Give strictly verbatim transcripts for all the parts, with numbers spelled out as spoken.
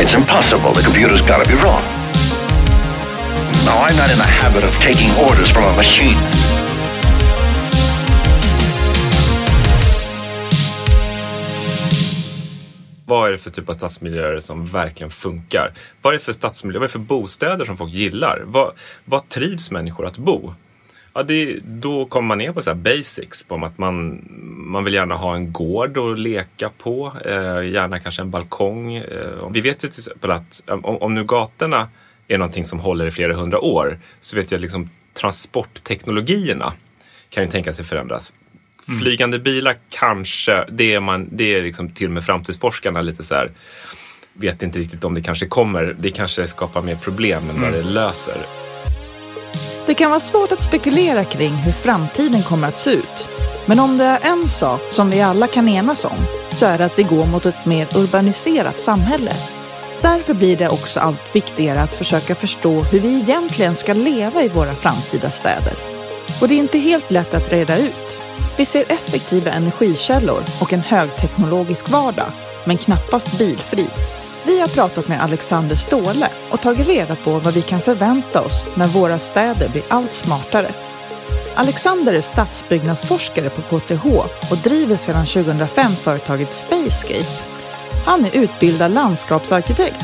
It's impossible. The computer's got to be wrong. Now, I'm not in the habit of taking orders from a machine. Vad är det för typ av stadsmiljöer som verkligen funkar? Vad är det för stadsmiljöer? Vad är det för bostäder som folk gillar? Vad, vad trivs människor att bo? Ja, det, då kommer man ner på så här basics, på att man, man vill gärna ha en gård att leka på, eh, gärna kanske en balkong. Eh, vi vet ju till exempel att om, om nu gatorna är någonting som håller i flera hundra år, så vet jag liksom transportteknologierna kan ju tänka sig förändras. Mm. Flygande bilar kanske, det är, man, det är liksom till och med framtidsforskarna lite så här, vet inte riktigt om det kanske kommer. Det kanske skapar mer problem än mm. vad det löser. Det kan vara svårt att spekulera kring hur framtiden kommer att se ut. Men om det är en sak som vi alla kan enas om, så är det att vi går mot ett mer urbaniserat samhälle. Därför blir det också allt viktigare att försöka förstå hur vi egentligen ska leva i våra framtida städer. Och det är inte helt lätt att reda ut. Vi ser effektiva energikällor och en högteknologisk vardag, men knappast bilfri. Vi har pratat med Alexander Ståle och tagit reda på vad vi kan förvänta oss när våra städer blir allt smartare. Alexander är stadsbyggnadsforskare på K T H och driver sedan tjugohundrafem företaget SpaceScape. Han är utbildad landskapsarkitekt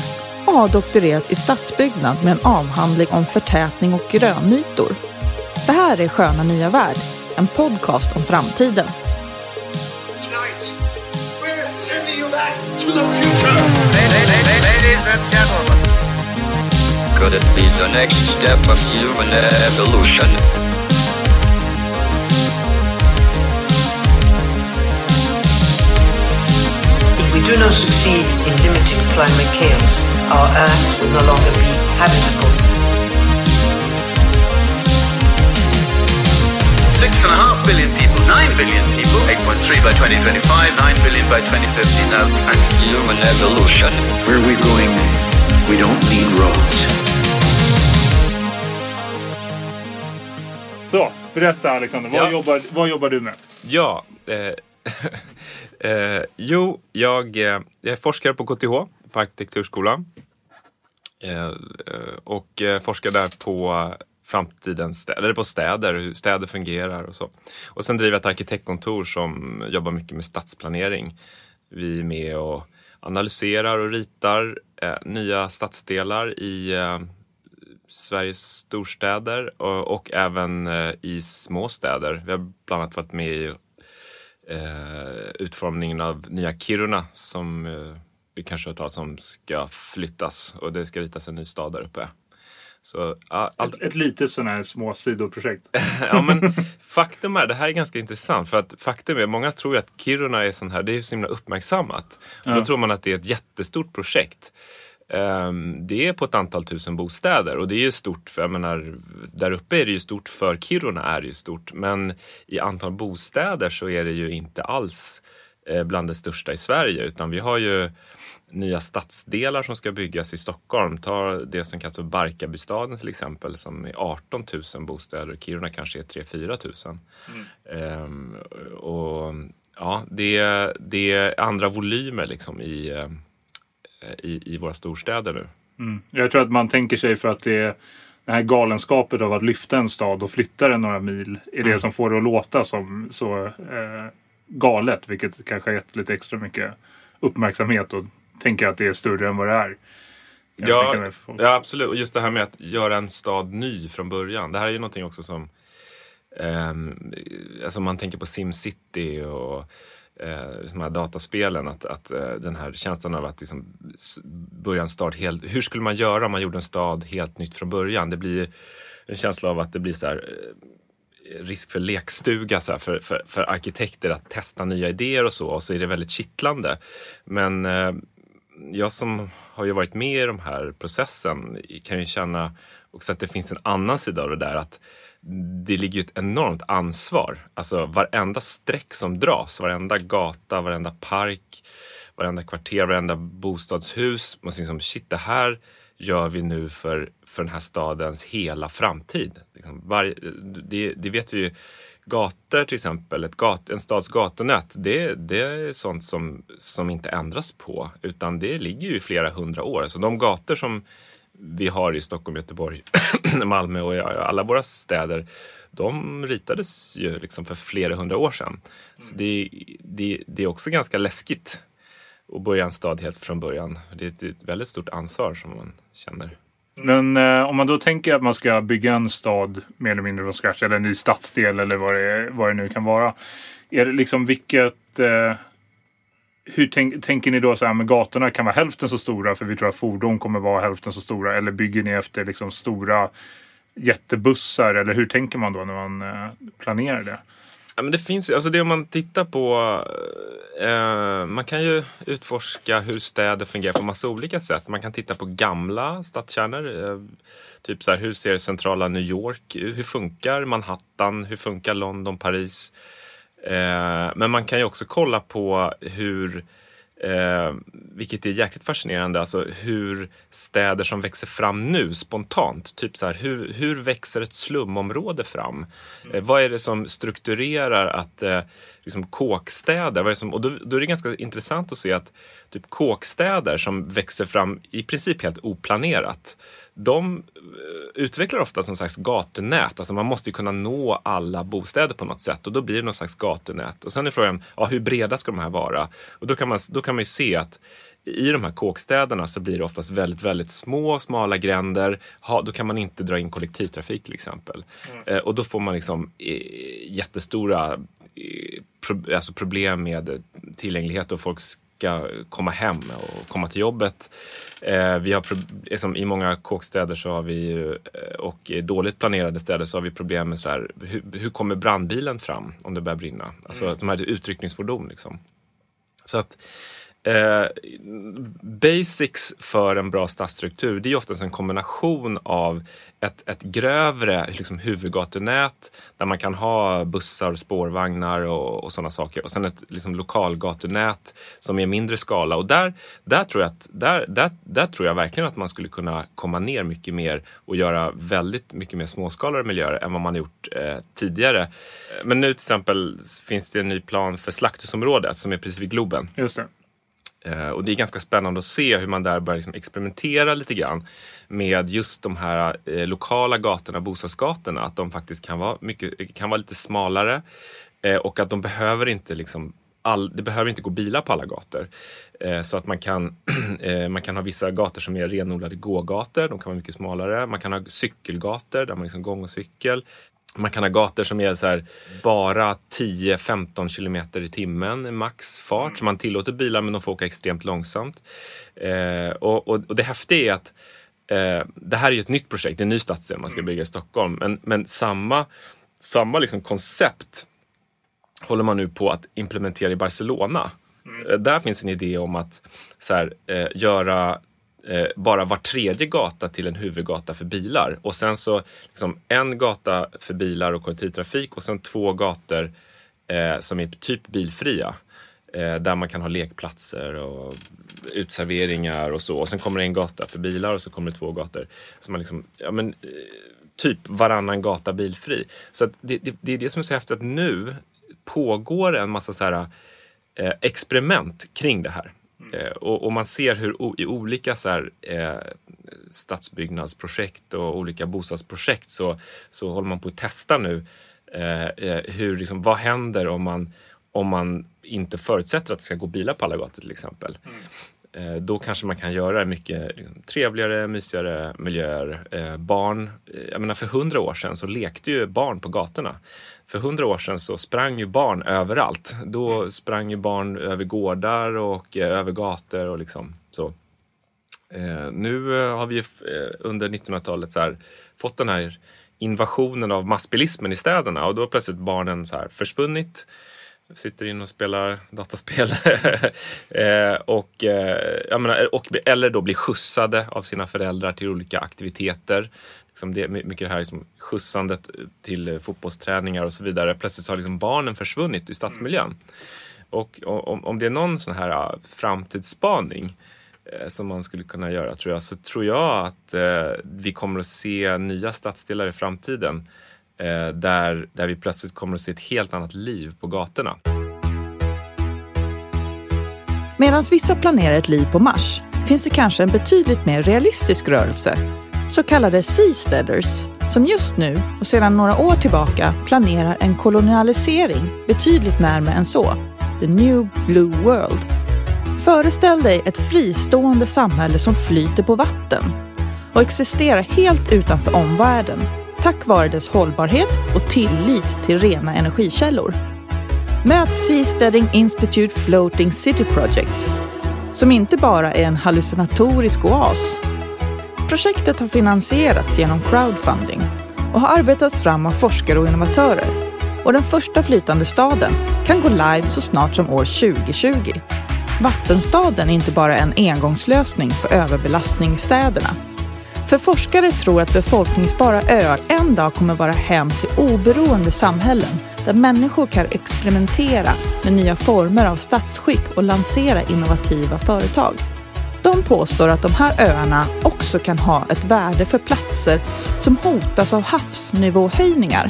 och har doktorerat i stadsbyggnad med en avhandling om förtätning och grönytor. Det här är Sköna nya värld, en podcast om framtiden. Tonight, we're sending you back to the future! Gentlemen, could it be the next step of human evolution? If we do not succeed in limiting climate chaos, our Earth will no longer be habitable. Six and a half billion people, nine billion people, eight point three by twenty twenty-five, nine billion by twenty fifty now. That's human evolution. Where are we going? We don't need roads. Så, berätta Alexander, vad, ja. jobbar, vad jobbar du med? Ja, eh, eh, jo, jag, eh, jag forskar på K T H, på arkitekturskolan. Eh, och eh, forskar där på framtidens städer, eller på städer, hur städer fungerar och så. Och sen driver jag ett arkitektkontor som jobbar mycket med stadsplanering. Vi är med och analyserar och ritar eh, nya stadsdelar i eh, Sveriges storstäder och, och även eh, i små städer. Vi har bland annat varit med i eh, utformningen av nya Kiruna som eh, vi kanske har talat som ska flyttas, och det ska ritas en ny stad där uppe. Så, all... ett, ett litet sån här små sidoprojekt. Ja, men faktum är, det här är ganska intressant, för att faktum är, många tror att Kiruna är sån här, det är ju så himla uppmärksammat. Och ja. Då tror man att det är ett jättestort projekt. Um, det är på ett antal tusen bostäder, och det är ju stort, för jag menar, där uppe är det ju stort, för Kiruna är det ju stort. Men i antal bostäder så är det ju inte alls bland det största i Sverige, utan vi har ju nya stadsdelar som ska byggas i Stockholm. Ta det som kallas för Barkabystaden till exempel, som är arton tusen bostäder. Kiruna kanske är tre till fyra tusen. Mm. Ehm, och ja, det, det är andra volymer liksom i, i, i våra storstäder nu. Mm. Jag tror att man tänker sig, för att det är den här galenskapet av att lyfta en stad och flytta den några mil är det som får det att låta som så eh, galet, vilket kanske har gett lite extra mycket uppmärksamhet och tänker att det är större än vad det är. Ja, ja, absolut. Och just det här med att göra en stad ny från början. Det här är ju någonting också som eh, alltså man tänker på SimCity och eh, de här dataspelen, att, att eh, den här känslan av att liksom börja en stad helt... Hur skulle man göra om man gjorde en stad helt nytt från början? Det blir en känsla av att det blir så här... Eh, risk för lekstuga så här, för, för, för arkitekter att testa nya idéer och så, och så är det väldigt kittlande. Men eh, jag som har ju varit med i de här processen kan ju känna också att det finns en annan sida av det där, att det ligger ju ett enormt ansvar. Alltså varenda streck som dras, varenda gata, varenda park, varenda kvarter, varenda bostadshus, man liksom, shit, det här gör vi nu för, för den här stadens hela framtid. Varje, det, det vet vi ju. Gator till exempel, ett gat, en stads gatunät, det, det är sånt som, som inte ändras på. Utan det ligger ju i flera hundra år. Så de gator som vi har i Stockholm, Göteborg, Malmö och alla våra städer, de ritades ju liksom för flera hundra år sedan. Så det, det, det är också ganska läskigt. Och börja en stad helt från början. Det är ett, ett väldigt stort ansvar som man känner. Men eh, om man då tänker att man ska bygga en stad mer eller mindre från scratch, eller en ny stadsdel eller vad det, vad det nu kan vara. Är det liksom vilket... Eh, hur tänk, tänker ni då så här med gatorna kan vara hälften så stora för vi tror att fordon kommer vara hälften så stora? Eller bygger ni efter liksom stora jättebussar? Eller hur tänker man då när man eh, planerar det? Ja, men det finns ju, alltså det man tittar på, eh, man kan ju utforska hur städer fungerar på massa olika sätt. Man kan titta på gamla stadskärnor, eh, typ så här, hur ser centrala New York, hur funkar Manhattan, hur funkar London, Paris. Eh, men man kan ju också kolla på hur, eh, vilket är jäkligt fascinerande, alltså hur städer som växer fram nu spontant, typ så här, hur, hur växer ett slumområde fram? Eh, vad är det som strukturerar att eh, liksom kåkstäder, vad är det som, och då, då är det ganska intressant att se att typ kåkstäder som växer fram i princip helt oplanerat, de utvecklar ofta någon slags gatunät. Alltså man måste ju kunna nå alla bostäder på något sätt. Och då blir det någon slags gatunät. Och sen är frågan, ja, hur breda ska de här vara? Och då kan man, då kan man ju se att i de här kåkstäderna så blir det oftast väldigt, väldigt små, smala gränder. Ha, då kan man inte dra in kollektivtrafik till exempel. Mm. Eh, och då får man liksom eh, jättestora eh, pro, alltså problem med tillgänglighet och folks ska komma hem och komma till jobbet. Eh, vi har liksom, i många kåkstäder så har vi, och dåligt planerade städer så har vi problem med så här, hur, hur kommer brandbilen fram om det börjar brinna? Alltså mm. de här utryckningsfordon liksom. Så att eh, basics för en bra stadsstruktur, det är oftast en kombination av ett, ett grövre liksom, huvudgatunät där man kan ha bussar, spårvagnar och, och sådana saker, och sen ett liksom, lokalgatunät som är mindre skala, och där, där, tror jag att, där, där, där tror jag verkligen att man skulle kunna komma ner mycket mer och göra väldigt mycket mer småskalare miljöer än vad man har gjort eh, tidigare. Men nu till exempel finns det en ny plan för Slaktusområdet som är precis vid Globen. Just det. Och det är ganska spännande att se hur man där börjar liksom experimentera lite grann med just de här eh, lokala gatorna, bostadsgatorna. Att de faktiskt kan vara, mycket, kan vara lite smalare eh, och att de behöver inte liksom all, det behöver inte gå bilar på alla gator. Eh, så att man kan, eh, man kan ha vissa gator som är renodlade gågator, de kan vara mycket smalare. Man kan ha cykelgator där man liksom gång och cykel. Man kan ha gator som är så här bara tio till femton kilometer i timmen i max fart. Så man tillåter bilar men de får åka extremt långsamt. Eh, och, och, och det häftiga är att eh, det här är ju ett nytt projekt, det är en ny stadsdel man ska bygga i Stockholm. Men, men samma, samma liksom koncept håller man nu på att implementera i Barcelona. Eh, där finns en idé om att så här, eh, göra... bara var tredje gata till en huvudgata för bilar. Och sen så liksom en gata för bilar och kollektivtrafik. Och sen två gator eh, som är typ bilfria. Eh, där man kan ha lekplatser och utserveringar och så. Och sen kommer det en gata för bilar och så kommer det två gator. Så man liksom, ja men... Eh, typ varannan gata bilfri. Så att det, det, det är det som är så häftigt, att nu pågår en massa så här eh, experiment kring det här. Mm. Eh, och, och man ser hur o, i olika så här, eh, stadsbyggnadsprojekt och olika bostadsprojekt så, så håller man på att testa nu eh, hur, liksom, vad händer om man, om man inte förutsätter att det ska gå bilar på alla gator till exempel. Mm. Då kanske man kan göra mycket liksom, trevligare, mysigare miljöer. Eh, barn, jag menar för hundra år sedan så lekte ju barn på gatorna. För hundra år sedan så sprang ju barn överallt. Då sprang ju barn över gårdar och eh, över gator och liksom så. Eh, nu eh, har vi ju eh, under nittonhundratalet så här, fått den här invasionen av massbilismen i städerna. Och då har plötsligt barnen så här, försvunnit. Sitter in och spelar dataspel eh, och, eh, jag menar, och eller då blir skjutsade av sina föräldrar till olika aktiviteter. Liksom det, mycket det här liksom, skjutsandet till fotbollsträningar och så vidare. Plötsligt har liksom barnen försvunnit i stadsmiljön. Och om, om det är någon sån här framtidsspaning eh, som man skulle kunna göra tror jag, så tror jag att eh, vi kommer att se nya stadsdelar i framtiden. Där, där vi plötsligt kommer att se ett helt annat liv på gatorna. Medan vissa planerar ett liv på Mars finns det kanske en betydligt mer realistisk rörelse, så kallade seasteaders, som just nu och sedan några år tillbaka planerar en kolonialisering betydligt närmare än så, the new blue world. Föreställ dig ett fristående samhälle som flyter på vatten och existerar helt utanför omvärlden. Tack vare dess hållbarhet och tillit till rena energikällor. Möt Seasteading Institute Floating City Project, som inte bara är en hallucinatorisk oas. Projektet har finansierats genom crowdfunding och har arbetats fram av forskare och innovatörer. Och den första flytande staden kan gå live så snart som år tjugo tjugo. Vattenstaden är inte bara en engångslösning för överbelastning i städerna. För forskare tror att befolkningsbara öar en dag kommer vara hem till oberoende samhällen där människor kan experimentera med nya former av stadsskick och lansera innovativa företag. De påstår att de här öarna också kan ha ett värde för platser som hotas av havsnivåhöjningar.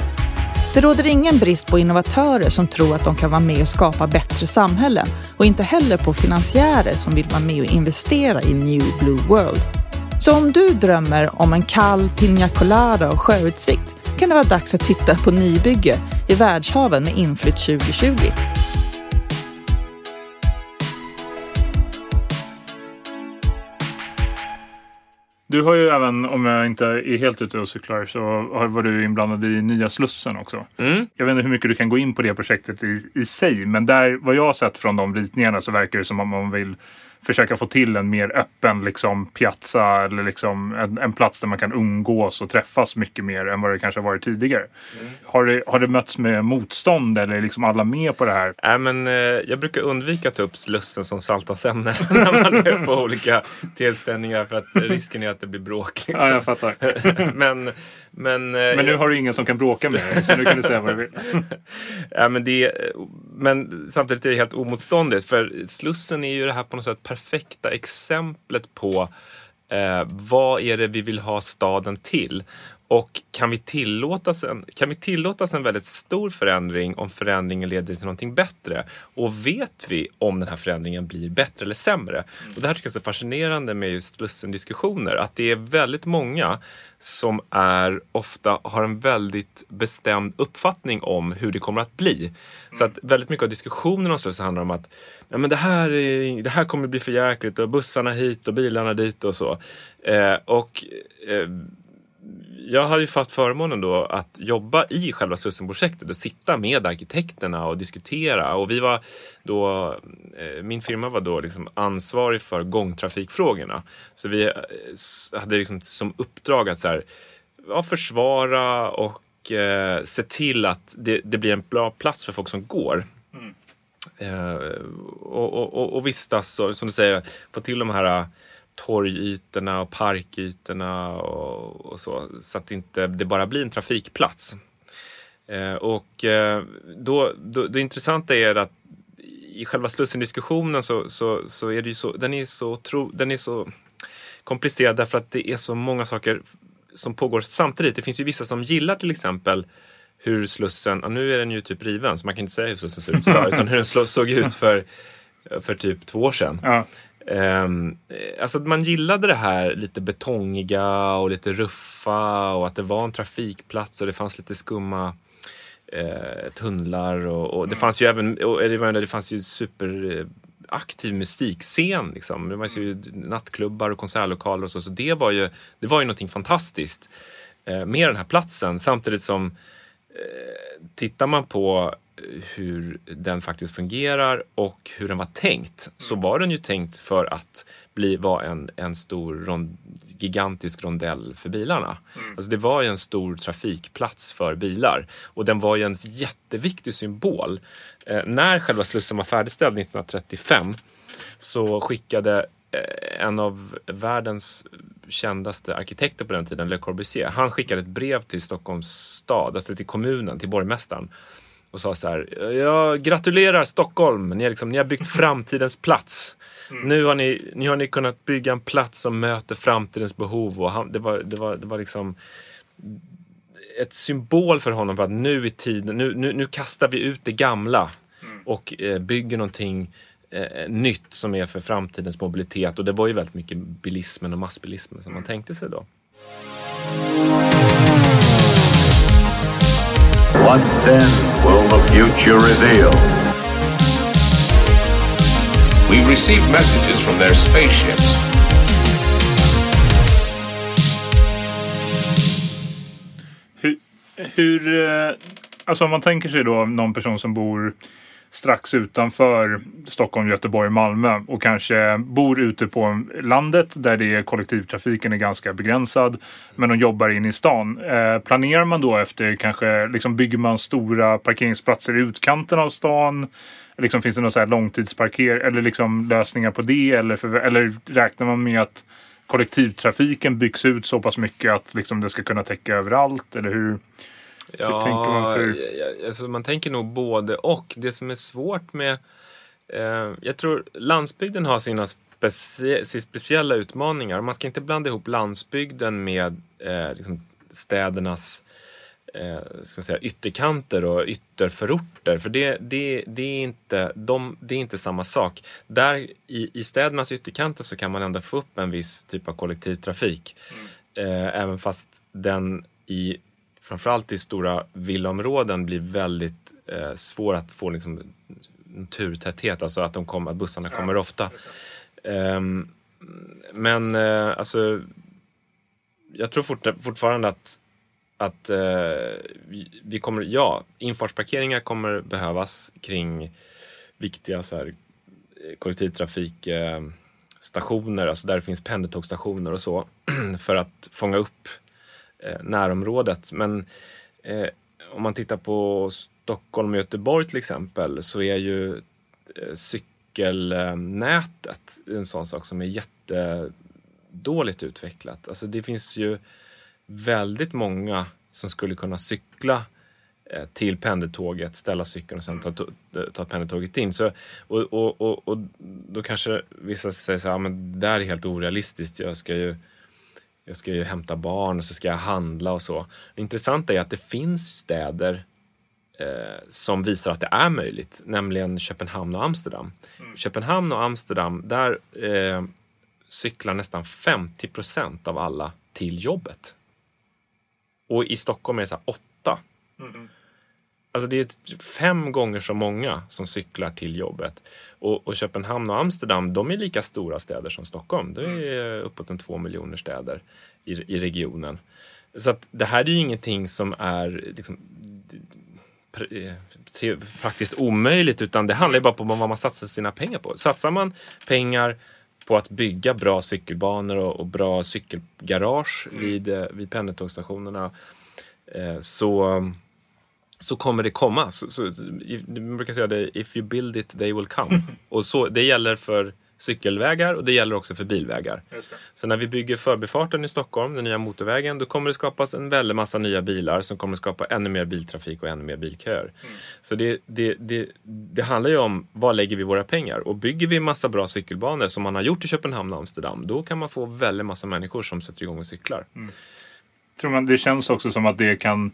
Det råder ingen brist på innovatörer som tror att de kan vara med och skapa bättre samhällen och inte heller på finansiärer som vill vara med och investera i New Blue World. Så om du drömmer om en kall piña colada och sjöutsikt kan det vara dags att titta på nybygge i världshaven med inflytt tjugo tjugo. Du har ju även, om jag inte är helt ute och cyklar, så var du inblandad i Nya Slussen också. Mm. Jag vet inte hur mycket du kan gå in på det projektet i, i sig, men där, vad jag har sett från de ritningarna så verkar det som att man vill försöka få till en mer öppen liksom, piazza eller liksom, en, en plats där man kan umgås och träffas mycket mer än vad det kanske har varit tidigare. Mm. Har, det, har det mötts med motstånd eller är liksom alla med på det här? Äh, men, eh, jag brukar undvika att ta upp Slussen som saltasämne när man är på olika tillställningar för att risken är att det blir bråk. Liksom. Ja, jag fattar. men, men, eh, men nu har du ingen som kan bråka med dig, så nu kan du säga vad du vill. äh, men, det, men samtidigt är det helt omotståndigt, för Slussen är ju det här på något sätt perfekta exemplet på eh, vad är det vi vill ha staden till, och kan vi tillåtas en, kan vi tillåtas en väldigt stor förändring om förändringen leder till någonting bättre, och vet vi om den här förändringen blir bättre eller sämre? Och det här tycker jag är så fascinerande med just Slussen-diskussioner, att det är väldigt många som är ofta har en väldigt bestämd uppfattning om hur det kommer att bli. Så att väldigt mycket av diskussionen om Slussen handlar om att ja, men det, här är, det här kommer bli för jäkligt, och bussarna hit och bilarna dit och så. Eh, och eh, jag har ju fått förmånen då att jobba i själva Slussen-projektet och sitta med arkitekterna och diskutera. Och vi var då, min firma var då liksom ansvarig för gångtrafikfrågorna. Så vi hade liksom som uppdrag att så här, ja, försvara och eh, se till att det, det blir en bra plats för folk som går. Mm. Eh, och, och, och, och vistas, och, som du säger, få till de här torgytorna och parkytorna och, och så, så att inte det bara blir en trafikplats. Eh, och eh, då, då det intressanta är att i själva Slussen-diskussionen så, så, så är det ju så, den är så, tro, den är så komplicerad därför att det är så många saker som pågår samtidigt. Det finns ju vissa som gillar till exempel hur Slussen, nu är den ju typ riven, så man kan inte säga hur Slussen ser ut sådär, utan hur den såg ut för för typ två år sedan. Ja. Um, alltså man gillade det här lite betongiga och lite ruffa och att det var en trafikplats och det fanns lite skumma eh, tunnlar och, och det fanns ju även och det fanns ju superaktiv musikscen liksom. Det fanns ju nattklubbar och konsertlokaler och så, så det var ju det var ju någonting fantastiskt eh, med den här platsen, samtidigt som eh, tittar man på hur den faktiskt fungerar och hur den var tänkt, så var den ju tänkt för att bli, var en, en stor rond, gigantisk rondell för bilarna. Mm. Alltså det var ju en stor trafikplats för bilar och den var ju en jätteviktig symbol. Eh, när själva Slussen var färdigställd nittonhundratrettiofem så skickade eh, en av världens kändaste arkitekter på den tiden, Le Corbusier, han skickade ett brev till Stockholms stad, alltså till kommunen, till borgmästaren, och sa så här: jag gratulerar Stockholm, ni, är liksom, ni har byggt framtidens plats. Mm. Nu, har ni, nu har ni kunnat bygga en plats som möter framtidens behov. Och han, det, var, det, var, det var liksom ett symbol för honom för att nu i tiden, nu, nu, nu kastar vi ut det gamla och eh, bygger någonting eh, nytt som är för framtidens mobilitet. Och det var ju väldigt mycket bilismen och massbilismen som man tänkte sig då. What then will the future reveal? We've received messages from their spaceships. Hur, hur, alltså om man tänker sig då någon person som bor strax utanför Stockholm, Göteborg, Malmö och kanske bor ute på landet där det är, kollektivtrafiken är ganska begränsad, men de jobbar in i stan. Eh, planerar man då efter, kanske liksom, bygger man stora parkeringsplatser i utkanten av stan? Liksom, finns det någon så här långtidsparker eller liksom lösningar på det? Eller, för, eller räknar man med att kollektivtrafiken byggs ut så pass mycket att liksom, det ska kunna täcka överallt? Eller hur... Ja, tänker man, för... alltså man tänker nog både och. Det som är svårt med... Eh, jag tror landsbygden har sina specie- speciella utmaningar. Man ska inte blanda ihop landsbygden med eh, liksom städernas eh, ska man säga, ytterkanter och ytterförorter. För det, det, det, är inte, de, det är inte samma sak. Där i, i städernas ytterkanter så kan man ändå få upp en viss typ av kollektivtrafik. Mm. Eh, även fast den i... framförallt i stora villaområden blir väldigt eh, svår att få liksom turtäthet, alltså att de kommer, bussarna kommer ja, ofta. Um, men eh, alltså jag tror fort, fortfarande att att eh, vi, vi kommer, ja, infartsparkeringar kommer behövas kring viktiga så här kollektivtrafik eh, stationer, alltså där det finns pendeltågsstationer och så för att fånga upp närområdet, men eh, om man tittar på Stockholm och Göteborg till exempel, så är ju eh, cykelnätet en sån sak som är jättedåligt utvecklat. Alltså det finns ju väldigt många som skulle kunna cykla eh, till pendeltåget, ställa cykeln och sen ta, ta, ta pendeltåget in. Så, och, och, och, och då kanske vissa säger så här, men det där är helt orealistiskt, jag ska ju Jag ska ju hämta barn och så ska jag handla och så. Det intressanta är att det finns städer eh, som visar att det är möjligt. Nämligen Köpenhamn och Amsterdam. Mm. Köpenhamn och Amsterdam, där eh, cyklar nästan femtio procent av alla till jobbet. Och i Stockholm är det så här åtta. Mm. Alltså det är fem gånger så många som cyklar till jobbet. Och, och Köpenhamn och Amsterdam, de är lika stora städer som Stockholm. Det är uppåt en två miljoner städer i, i regionen. Så att det här är ju ingenting som är liksom, praktiskt omöjligt, utan det handlar ju bara om vad man satsar sina pengar på. Satsar man pengar på att bygga bra cykelbanor och, och bra cykelgarage vid, vid pendeltågsstationerna, eh, så... så kommer det komma. Så, så, man brukar säga det, if you build it, they will come. Och så, det gäller för cykelvägar och det gäller också för bilvägar. Just det. Så när vi bygger förbifarten i Stockholm, den nya motorvägen, då kommer det skapas en väldig massa nya bilar som kommer skapa ännu mer biltrafik och ännu mer bilköer. Mm. Så det, det, det, det handlar ju om, var lägger vi våra pengar? Och bygger vi en massa bra cykelbanor som man har gjort i Köpenhamn och Amsterdam, då kan man få väldigt massa människor som sätter igång och cyklar. Mm. Tror man, det känns också som att det kan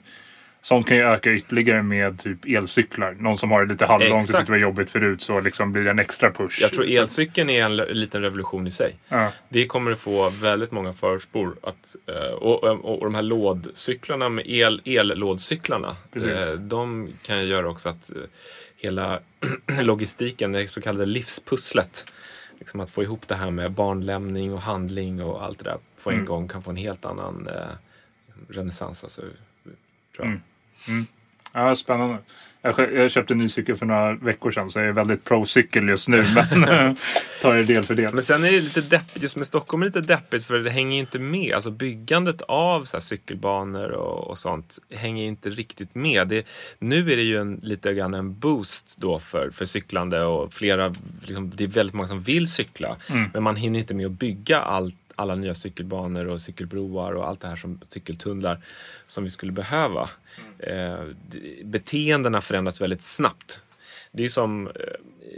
Sånt kan ju öka ytterligare med typ elcyklar. Någon som har det lite halvlångt och tyckte det var jobbigt förut, så liksom blir det en extra push. Jag tror elcykeln är en liten revolution i sig. Ja. Det kommer att få väldigt många förspår. Att, och, och, och de här lådcyklarna med el, ellådcyklarna, precis. De kan ju göra också att hela logistiken, det så kallade livspusslet, liksom att få ihop det här med barnlämning och handling och allt det där på en mm. gång, kan få en helt annan eh, renässans, alltså, tror jag. Mm. Mm. Ja, spännande. Jag, jag köpte en ny cykel för några veckor sedan, så jag är väldigt pro-cykel just nu, men tar ju del för det. Men sen är det lite deppigt, just med Stockholm är det lite deppigt, för det hänger inte med. Alltså byggandet av så här cykelbanor och, och sånt hänger inte riktigt med. Det, nu är det ju en, lite grann en boost då för, för cyklande, och flera, liksom, det är väldigt många som vill cykla, mm. men man hinner inte med att bygga allt. Alla nya cykelbanor och cykelbroar och allt det här, som cykeltunnlar som vi skulle behöva. Eh, beteendena förändras väldigt snabbt. Det är som eh,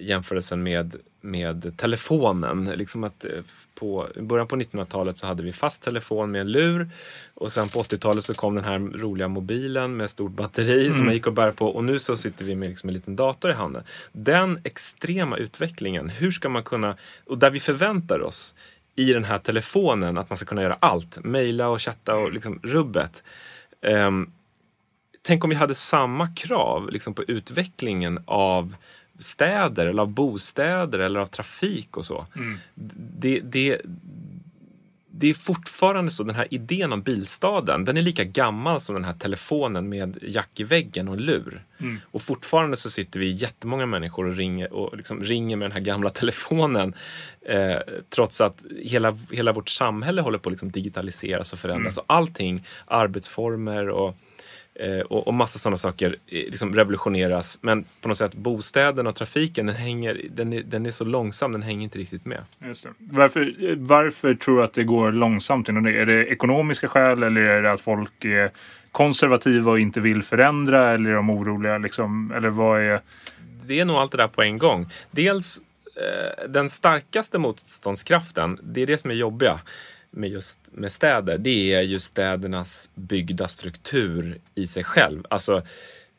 jämförelsen med, med telefonen. Liksom att på, i början på nittonhundratalet så hade vi fast telefon med en lur. Och sen på åttiotalet så kom den här roliga mobilen med stort batteri mm. som man gick och bär på. Och nu så sitter vi med liksom en liten dator i handen. Den extrema utvecklingen, hur ska man kunna... Och där vi förväntar oss i den här telefonen att man ska kunna göra allt, mejla och chatta och liksom rubbet. Um, tänk om vi hade samma krav liksom på utvecklingen av städer eller av bostäder eller av trafik och så. Mm. Det, det, det är fortfarande så, den här idén om bilstaden, den är lika gammal som den här telefonen med jack i väggen och lur. Mm. Och fortfarande så sitter vi jättemånga människor och ringer, och liksom ringer med den här gamla telefonen. Eh, trots att hela, hela vårt samhälle håller på att liksom digitaliseras och förändras. Mm. Och allting, arbetsformer och, eh, och, och massa sådana saker liksom revolutioneras. Men på något sätt bostäderna och trafiken, den, hänger, den, är, den är så långsam, den hänger inte riktigt med. Just det. Varför, varför tror du att det går långsamt inom det? Är det ekonomiska skäl, eller är det att folk är konservativa och inte vill förändra, eller är de oroliga liksom, eller vad är... Det är nog allt det där på en gång. Dels eh, den starkaste motståndskraften, det är det som är jobbiga med just med städer, det är just städernas byggda struktur i sig själv. Alltså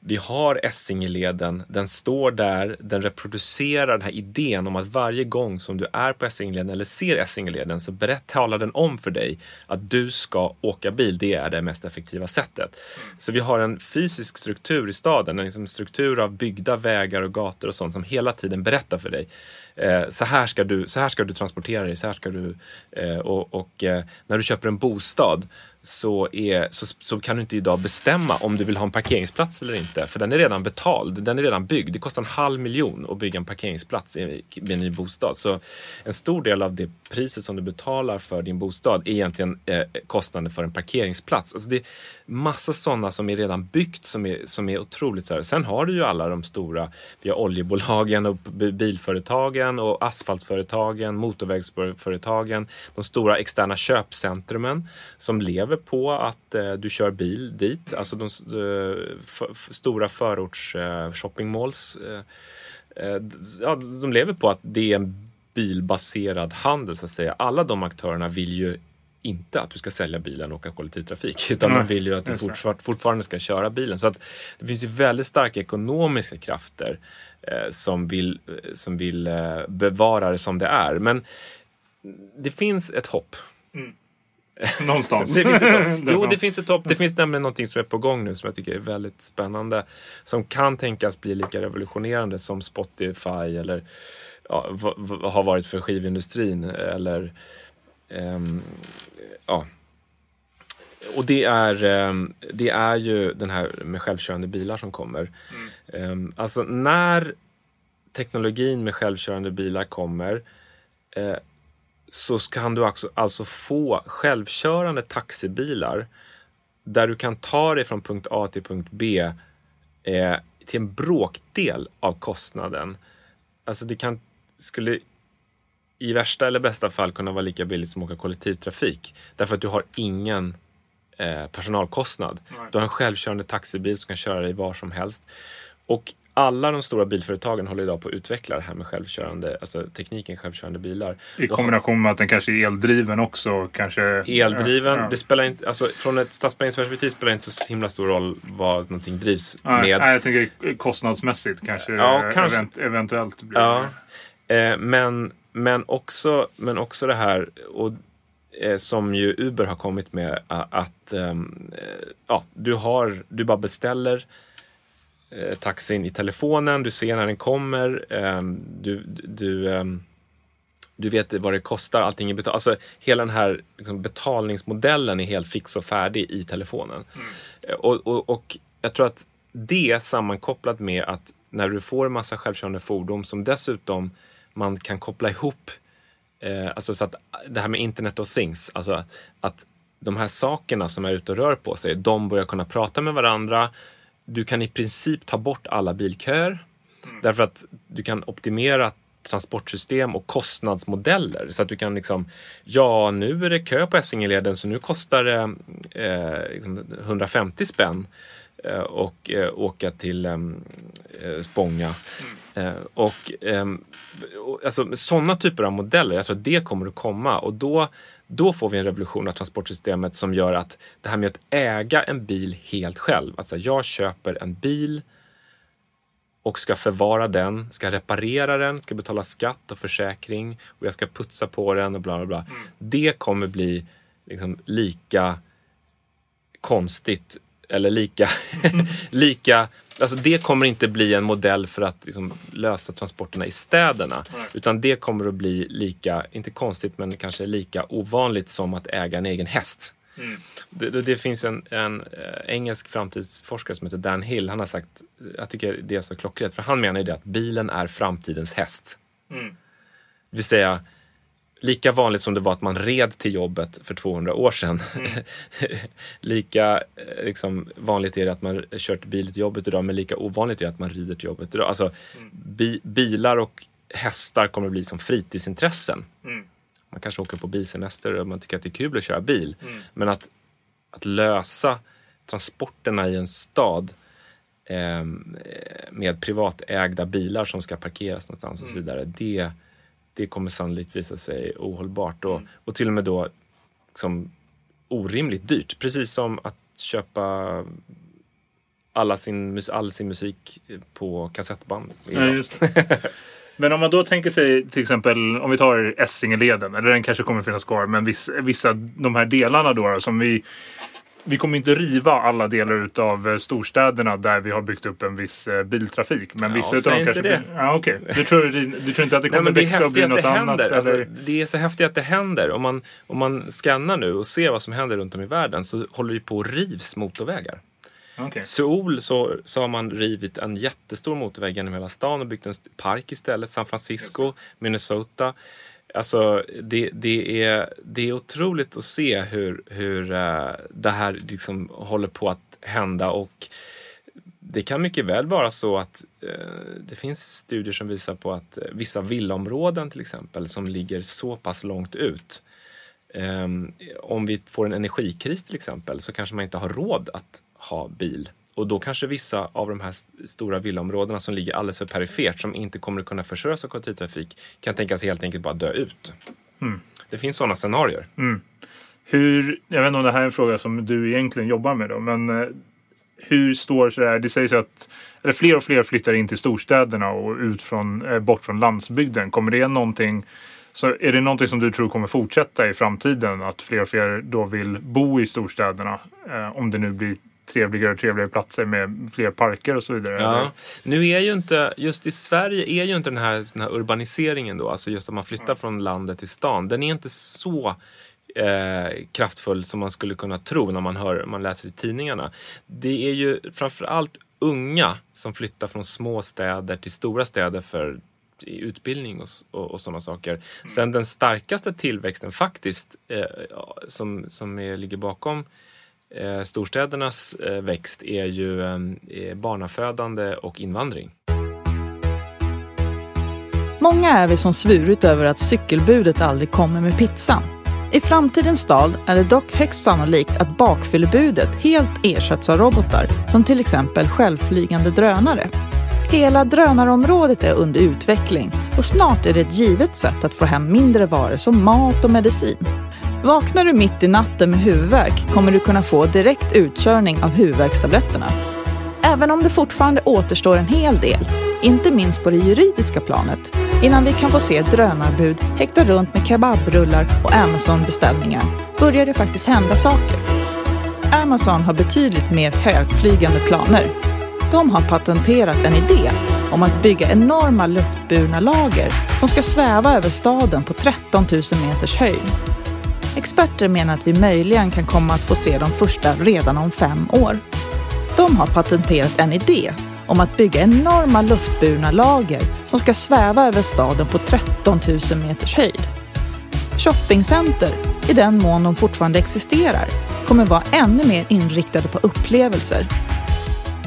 vi har Essingeleden, den står där, den reproducerar den här idén om att varje gång som du är på Essingeleden eller ser Essingeleden så berättar den om för dig att du ska åka bil, det är det mest effektiva sättet. Så vi har en fysisk struktur i staden, en liksom struktur av byggda vägar och gator och sånt som hela tiden berättar för dig. Så här ska du, så här ska du transportera dig, så här ska du, och, och när du köper en bostad så, är, så, så kan du inte idag bestämma om du vill ha en parkeringsplats eller inte, för den är redan betald, den är redan byggd. Det kostar en halv miljon att bygga en parkeringsplats i en ny bostad, så en stor del av det priset som du betalar för din bostad är egentligen eh, kostnaden för en parkeringsplats. Alltså det är massa sådana som är redan byggt, som är, som är otroligt så här. Sen har du ju alla de stora, vi har oljebolagen och bilföretagen och asfaltföretagen, motorvägsföretagen, de stora externa köpcentrumen som lever på att eh, du kör bil dit, alltså de, de för, för stora förorts eh, shopping malls, eh, eh, ja, de lever på att det är en bilbaserad handel, så att säga. Alla de aktörerna vill ju inte att du ska sälja bilen och åka kollektivtrafik, utan mm. de vill ju att du fortfar- fortfarande ska köra bilen. Så att det finns ju väldigt starka ekonomiska krafter eh, som vill, som vill eh, bevara det som det är, men det finns ett hopp. Mm. Någonstans. Det finns ett jo, det finns ett topp. Det finns nämligen någonting som är på gång nu som jag tycker är väldigt spännande, som kan tänkas bli lika revolutionerande som Spotify eller ja, v- v- har varit för skivindustrin eller um, ja. Och det är, um, det är ju den här med självkörande bilar som kommer. Mm. Um, alltså när teknologin med självkörande bilar kommer uh, så kan du alltså få självkörande taxibilar där du kan ta dig från punkt A till punkt B eh, till en bråkdel av kostnaden. Alltså det kan, skulle i värsta eller bästa fall kunna vara lika billigt som att åka kollektivtrafik, därför att du har ingen eh, personalkostnad. Nej. Du har en självkörande taxibil som kan köra dig var som helst. Och alla de stora bilföretagen håller idag på att utveckla det här med självkörande, alltså tekniken självkörande bilar. I kombination med att den kanske är eldriven också, kanske... Eldriven, ja, ja. Det spelar inte, alltså från ett stadsplaneringsperspektiv spelar inte så himla stor roll vad någonting drivs ja, med. Nej, jag tänker kostnadsmässigt kanske, ja, kanske. Event, eventuellt blir ja. eh, men, men, också, men också det här, och som ju Uber har kommit med, att ja, du har du bara beställer taxin i telefonen, du ser när den kommer, du du du vet vad det kostar, allting är betalt, alltså hela den här liksom, betalningsmodellen är helt fix och färdig i telefonen. Mm. och, och och jag tror att det är sammankopplat med att när du får en massa självkörande fordon som dessutom man kan koppla ihop. Alltså så att det här med internet of things, alltså att de här sakerna som är ute och rör på sig, de börjar kunna prata med varandra. Du kan i princip ta bort alla bilköer, mm. därför att du kan optimera transportsystem och kostnadsmodeller, så att du kan liksom, ja nu är det kö på Essingeleden så nu kostar det eh, liksom hundrafemtio spänn eh, och eh, åka till eh, Spånga. Mm. Eh, och, eh, och alltså sådana typer av modeller, alltså det kommer att komma, och då, då får vi en revolution av transportsystemet som gör att det här med att äga en bil helt själv, alltså jag köper en bil och ska förvara den, ska reparera den, ska betala skatt och försäkring, och jag ska putsa på den och bla bla bla. Mm. Det kommer bli liksom lika konstigt, eller lika... Mm. lika alltså det kommer inte bli en modell för att liksom lösa transporterna i städerna. Mm. Utan det kommer att bli lika, inte konstigt men kanske lika ovanligt som att äga en egen häst. Mm. Det, det finns en, en engelsk framtidsforskare som heter Dan Hill. Han har sagt, jag tycker det är så klockrent, för han menar ju det att bilen är framtidens häst. Mm. Det vill säga, lika vanligt som det var att man red till jobbet för tvåhundra år sedan, mm. lika liksom, vanligt är det att man kört bil till jobbet idag, men lika ovanligt är det att man rider till jobbet idag. Alltså, mm. bi, bilar och hästar kommer att bli som fritidsintressen. Mm. Man kanske åker på bilsemester och man tycker att det är kul att köra bil. Mm. Men att, att lösa transporterna i en stad eh, med privatägda bilar som ska parkeras någonstans mm. och så vidare. Det, det kommer sannolikt visa sig ohållbart. Och, mm. och till och med då liksom, orimligt dyrt. Precis som att köpa alla sin, all sin musik på kassettband. Ja, just det. Men om man då tänker sig till exempel, om vi tar Essingeleden, eller den kanske kommer finnas kvar, men vissa, vissa de här delarna då, som vi, vi kommer inte riva alla delar utav storstäderna där vi har byggt upp en viss biltrafik. Men ja, vissa utav dem kanske... Det. Blir, ja, okej. Okay. Du, tror, du, du tror inte att det kommer växa och bli något det annat? Eller? Alltså, det är så häftigt att det händer. Om man, om man scannar nu och ser vad som händer runt om i världen, så håller det på att rivs motorvägar. Okay. Sol så, så har man rivit en jättestor motorväg genom hela stan och byggt en park istället. San Francisco, Minnesota. Alltså det, det, är, det är otroligt att se hur, hur uh, det här liksom håller på att hända, och det kan mycket väl vara så att uh, det finns studier som visar på att uh, vissa villaområden till exempel som ligger så pass långt ut. Um, om vi får en energikris till exempel, så kanske man inte har råd att ha bil. Och då kanske vissa av de här stora villaområdena som ligger alldeles för perifert, som inte kommer att kunna försörjas av kollektivtrafik, kan tänkas helt enkelt bara dö ut. Mm. Det finns sådana scenarier. Mm. Hur, jag vet inte om det här är en fråga som du egentligen jobbar med då, men hur står så där, det sägs att eller fler och fler flyttar in till storstäderna och ut från, bort från landsbygden. Kommer det någonting, så är det någonting som du tror kommer fortsätta i framtiden, att fler och fler då vill bo i storstäderna, om det nu blir trevligare och trevligare platser med fler parker och så vidare? Ja. Nu är ju inte, just i Sverige är ju inte den här, den här urbaniseringen då, alltså just att man flyttar mm. från landet till stan, den är inte så eh, kraftfull som man skulle kunna tro när man hör, man läser i tidningarna. Det är ju framförallt unga som flyttar från små städer till stora städer för utbildning och, och, och sådana saker. Mm. Sen den starkaste tillväxten faktiskt eh, som, som är, ligger bakom storstädernas växt är ju barnafödande och invandring. Många är vi som svurit över att cykelbudet aldrig kommer med pizzan. I framtidens stad är det dock högst sannolikt att bakfyllebudet helt ersätts av robotar, som till exempel självflygande drönare. Hela drönarområdet är under utveckling och snart är det ett givet sätt att få hem mindre varor som mat och medicin. Vaknar du mitt i natten med huvudvärk kommer du kunna få direkt utkörning av huvudvärkstabletterna. Även om det fortfarande återstår en hel del, inte minst på det juridiska planet, innan vi kan få se drönarbud häkta runt med kebabrullar och Amazon-beställningar, börjar det faktiskt hända saker. Amazon har betydligt mer högflygande planer. De har patenterat en idé om att bygga enorma luftburna lager som ska sväva över staden på tretton tusen meters höjd. Experter menar att vi möjligen kan komma att få se de första redan om fem år. De har patenterat en idé om att bygga enorma luftburna lager som ska sväva över staden på tretton tusen meters höjd. Shoppingcenter, i den mån de fortfarande existerar, kommer vara ännu mer inriktade på upplevelser.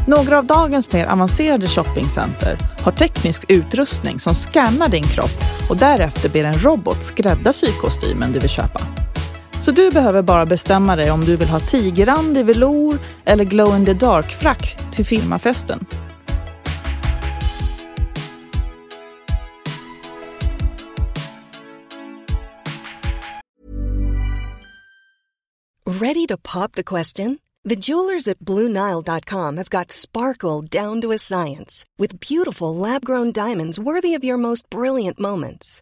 Några av dagens mer avancerade shoppingcenter har teknisk utrustning som scannar din kropp och därefter ber en robot skräddarsy kostymen du vill köpa. Så du behöver bara bestämma dig om du vill ha tigerrand i velour eller glow-in-the-dark-frack till filmafesten. Ready to pop the question? The jewelers at Blue Nile dot com have got sparkle down to a science with beautiful lab-grown diamonds worthy of your most brilliant moments.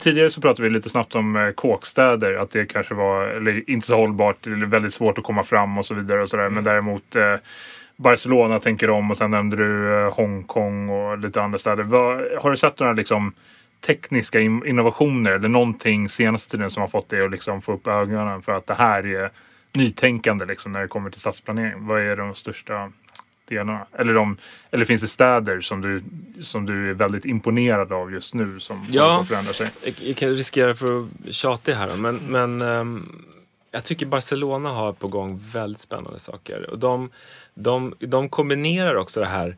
Tidigare så pratade vi lite snabbt om kåkstäder, att det kanske var eller inte så hållbart eller väldigt svårt att komma fram och så vidare och så där. Men däremot eh, Barcelona tänker om och sen nämnde du eh, Hongkong och lite andra städer. Var, har du sett några liksom tekniska in- innovationer eller någonting senaste tiden som har fått dig att liksom få upp ögonen för att det här är nytänkande liksom när det kommer till stadsplanering? Vad är de största delarna? Eller, de, eller finns det städer som du, som du är väldigt imponerad av just nu som, som ja, förändrar sig? Jag kan riskera för att tjata här. Men, men um, jag tycker Barcelona har på gång väldigt spännande saker. Och de, de, de kombinerar också det här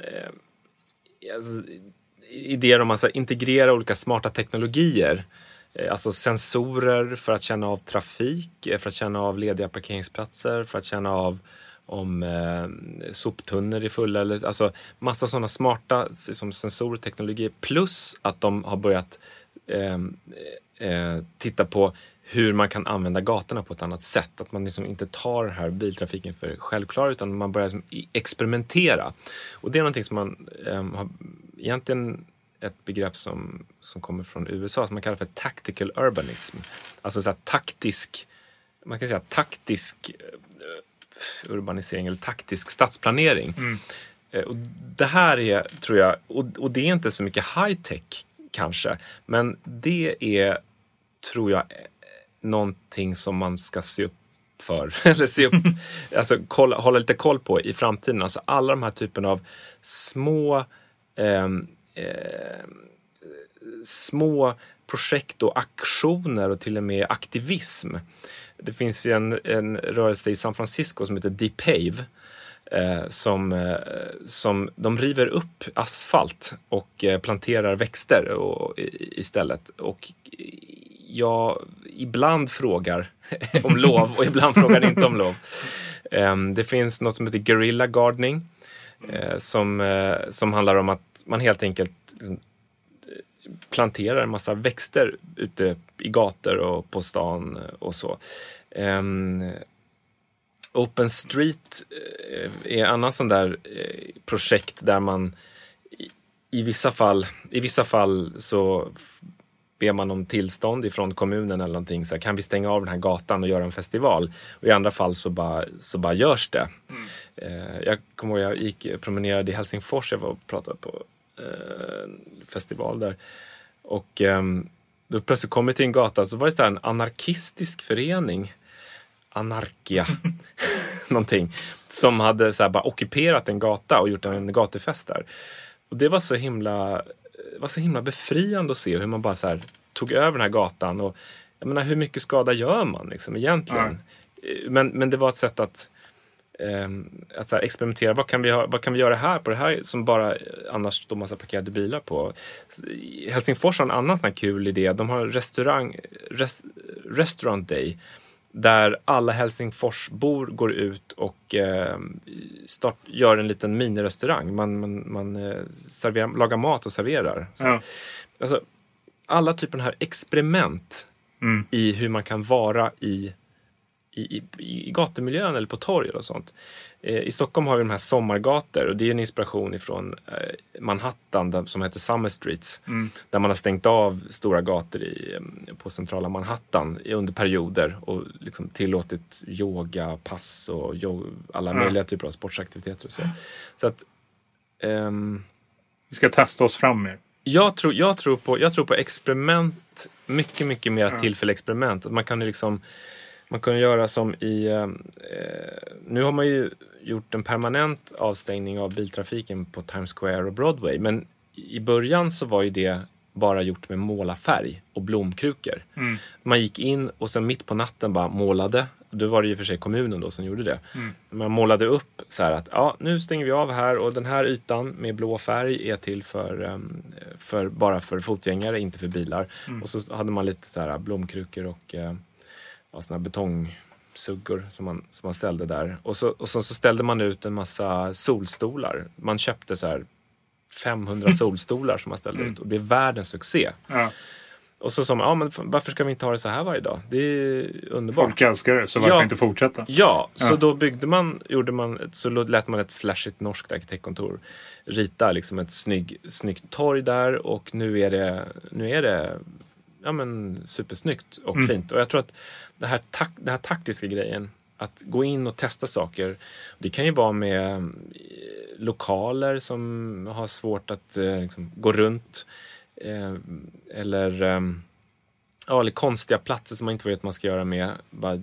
eh, alltså, idéer om att alltså, integrera olika smarta teknologier. Eh, alltså sensorer för att känna av trafik, för att känna av lediga parkeringsplatser, för att känna av om eh, soptunnor är fulla eller alltså massa sådana smarta som sensorteknologi, plus att de har börjat eh, eh, titta på hur man kan använda gatorna på ett annat sätt, att man liksom inte tar den här biltrafiken för självklar utan man börjar liksom experimentera, och det är någonting som man eh, har egentligen ett begrepp som, som kommer från U S A som man kallar för tactical urbanism, alltså så här taktisk, man kan säga taktisk urbanisering eller taktisk stadsplanering. Mm. Och det här är, tror jag, och, och det är inte så mycket high-tech kanske, men det är, tror jag, någonting som man ska se upp för eller se upp, alltså kolla, hålla lite koll på i framtiden. Alltså alla de här typen av små eh, eh, små projekt och aktioner och till och med aktivism. Det finns ju en, en rörelse i San Francisco som heter DePave eh, som, eh, som de river upp asfalt och eh, planterar växter och, i, istället och jag ibland frågar om lov och ibland frågar inte om lov. Um, det finns något som heter guerrilla gardening uh, som, uh, som handlar om att man helt enkelt liksom, planterar en massa växter ute i gator och på stan och så. Um, Open Street är en annan sån där projekt där man i, i vissa fall i vissa fall så ber man om tillstånd ifrån kommunen eller någonting, så här, kan vi stänga av den här gatan och göra en festival? Och i andra fall så bara, så bara görs det. Mm. Jag kommer ihåg, jag gick promenerade i Helsingfors, jag var och pratade på en festival där, och då plötsligt kom jag till en gata, så var det så här en anarkistisk förening, Anarkia någonting, som hade så här bara ockuperat en gata och gjort en gatufest där. Och det var så himla var så himla befriande att se hur man bara så här tog över den här gatan, och jag menar, hur mycket skada gör man liksom egentligen? Mm. Men men det var ett sätt att um, att så här experimentera, vad kan vi ha, vad kan vi göra här på det här som bara annars står massa parkerade bilar på. Helsingfors har en annan sån här kul idé. De har restaurang res, restaurant day, där alla Helsingforsbor går ut och eh, start, gör en liten minirestaurang. Man, man, man eh, serverar, lagar mat och serverar. Så, ja. Alltså, alla typer av här experiment mm. i hur man kan vara i, i, i, i gatumiljön eller på torg och sånt. Eh, I Stockholm har vi de här sommargator, och det är en inspiration ifrån eh, Manhattan där, som heter Summer Streets. Mm. Där man har stängt av stora gator i, på centrala Manhattan under perioder och liksom tillåtit yoga, pass och jog, alla ja. möjliga typer av sportsaktiviteter. Och så. Så att, ehm, vi ska testa oss fram mer. Jag tror, jag tror på, jag tror på experiment, mycket, mycket mer ja. tillfälliga experiment. Att man kan ju liksom Man kan göra som i... Eh, nu har man ju gjort en permanent avstängning av biltrafiken på Times Square och Broadway. Men i början så var ju det bara gjort med målarfärg och blomkrukor. Mm. Man gick in och sen mitt på natten bara målade. Då var det ju för sig kommunen då som gjorde det. Mm. Man målade upp så här att ja, nu stänger vi av här. Och den här ytan med blå färg är till för, för bara för fotgängare, inte för bilar. Mm. Och så hade man lite så här blomkrukor och... och såna betongsuggor som man, som man ställde där. Och, så, och så, så ställde man ut en massa solstolar. Man köpte så här femhundra solstolar som man ställde mm. ut. Och det blev världens succé. Ja. Och så sa man, ja, men varför ska vi inte ha det så här varje dag? Det är underbart. Folk älskar det, så varför ja, inte fortsätta? Ja, så ja. då byggde man, gjorde man, så lät man ett flashigt norskt arkitektkontor rita liksom ett snygg, snyggt torg där. Och nu är det... Nu är det ja, men supersnyggt och mm. fint. Och jag tror att det här tak- den här taktiska grejen, att gå in och testa saker, det kan ju vara med lokaler som har svårt att eh, liksom, gå runt eh, eller, eh, ja, eller konstiga platser som man inte vet man ska göra med. Bara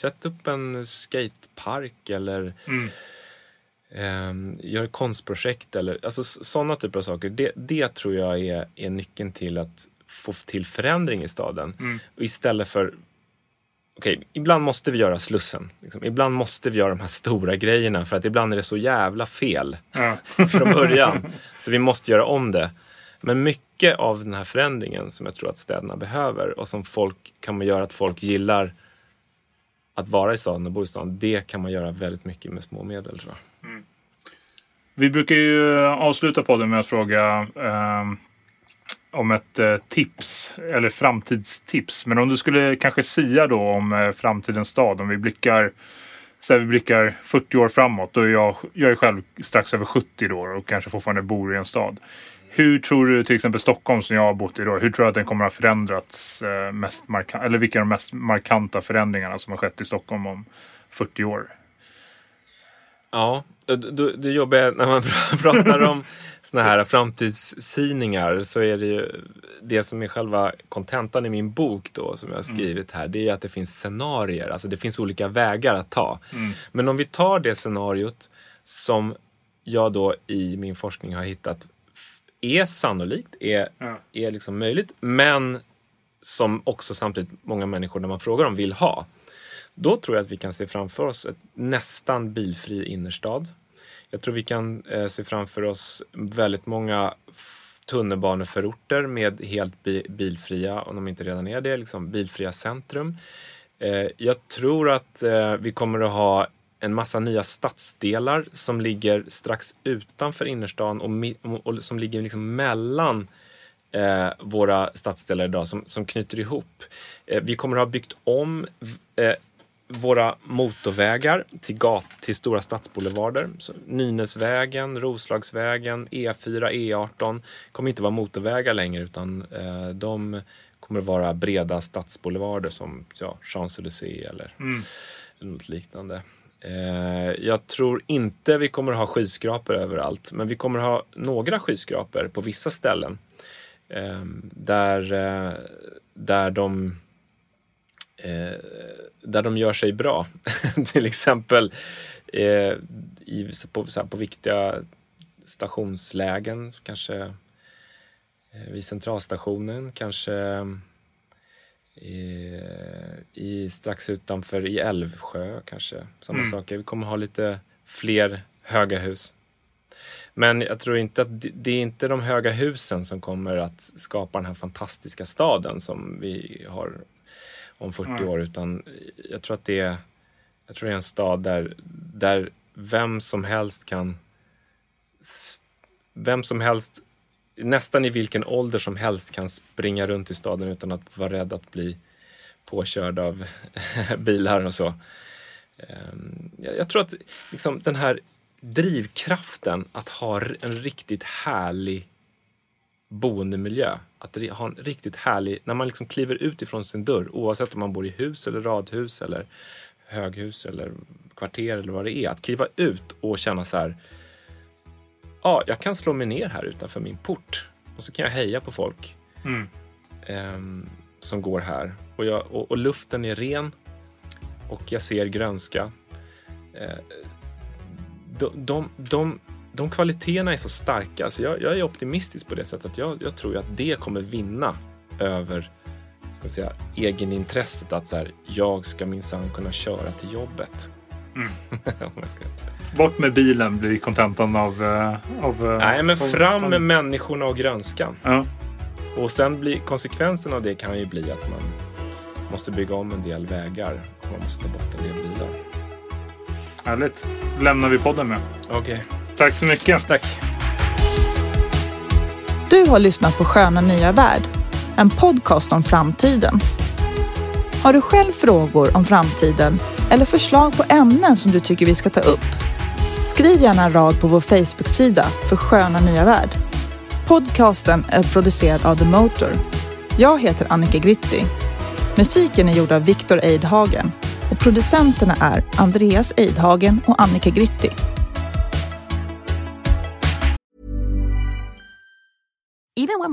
sätt upp en skatepark eller mm. eh, gör konstprojekt eller alltså, sådana typer av saker. Det, det tror jag är, är nyckeln till att få till förändring i staden. Mm. Och istället för... Okej, okay, ibland måste vi göra Slussen. Liksom. Ibland måste vi göra de här stora grejerna. För att ibland är det så jävla fel. Ja. Från början. Så vi måste göra om det. Men mycket av den här förändringen som jag tror att städerna behöver. Och som folk kan man göra att folk gillar att vara i staden och bo i staden. Det kan man göra väldigt mycket med små medel, tror jag. Mm. Vi brukar ju avsluta podden med att fråga... Eh, om ett tips eller framtidstips, men om du skulle kanske sia då om framtidens stad, om vi blickar så här, vi blickar fyrtio år framåt, då är jag, jag är själv strax över sjuttio år och kanske fortfarande bor i en stad. Hur tror du till exempel Stockholm som jag har bott i då, hur tror du att den kommer att ha förändrats mest markant, eller vilka är de mest markanta förändringarna som har skett i Stockholm om fyrtio år? Ja, det, det jobbar när man pratar om såna här framtidssyningar, så är det ju det som är själva kontentan i min bok då som jag har skrivit här, det är att det finns scenarier, alltså det finns olika vägar att ta. Mm. Men om vi tar det scenariot som jag då i min forskning har hittat är sannolikt, är, ja. är liksom möjligt, men som också samtidigt många människor när man frågar om vill ha. Då tror jag att vi kan se framför oss ett nästan bilfri innerstad. Jag tror vi kan eh, se framför oss väldigt många f- tunnelbaneförorter med helt bi- bilfria, om de inte redan är det, liksom bilfria centrum. Eh, jag tror att eh, vi kommer att ha en massa nya stadsdelar som ligger strax utanför innerstan och, mi- och som ligger liksom mellan Eh, våra stadsdelar idag som, som knyter ihop. Eh, vi kommer att ha byggt om eh, våra motorvägar till, gat, till stora stadsboulevarder. Så Nynäsvägen, Roslagsvägen, E fyra, E arton kommer inte vara motorvägar längre, utan eh, de kommer vara breda stadsboulevarder som ja, Champs-Élysées eller mm. något liknande. Jag tror inte vi kommer ha skyskrapor överallt, men vi kommer ha några skyskrapor på vissa ställen där, där, de, där de gör sig bra. Till exempel i, på, så här, på viktiga stationslägen, kanske vid centralstationen, kanske I, i strax utanför i Älvsjö kanske, samma mm. saker. Vi kommer ha lite fler höga hus, men jag tror inte att det, det är inte de höga husen som kommer att skapa den här fantastiska staden som vi har om fyrtio mm. år, utan jag tror att det är, jag tror det är en stad där, där vem som helst kan vem som helst nästan i vilken ålder som helst kan springa runt i staden utan att vara rädd att bli påkörd av bilar och så. Jag tror att liksom, den här drivkraften att ha en riktigt härlig boendemiljö, att ha en riktigt härlig, när man liksom kliver ut ifrån sin dörr, oavsett om man bor i hus eller radhus eller höghus eller kvarter eller vad det är, att kliva ut och känna så här: ja, jag kan slå mig ner här utanför min port och så kan jag heja på folk mm. eh, som går här och, jag, och, och luften är ren och jag ser grönska. eh, de, de, de, de kvaliteterna är så starka, så jag, jag är optimistisk på det sättet att jag, jag tror att det kommer vinna över, ska jag säga, egenintresset att så här, jag ska minsann kunna köra till jobbet. Mm. Bort med bilen blir kontentan av, av nej, men av, fram med av... människorna och grönskan. Ja. Och sen blir konsekvensen av det kan ju bli att man måste bygga om en del vägar och man måste ta bort en del bilar. Härligt. Lämnar vi podden med. Okej. Okay. Tack så mycket. Tack. Du har lyssnat på Sköna nya värld, en podcast om framtiden. Har du själv frågor om framtiden eller förslag på ämnen som du tycker vi ska ta upp? Skriv gärna en rad på vår Facebook-sida för Sköna nya värld. Podcasten är producerad av The Motor. Jag heter Annika Gritti. Musiken är gjord av Viktor Eidhagen och producenterna är Andreas Eidhagen och Annika Gritti. Even when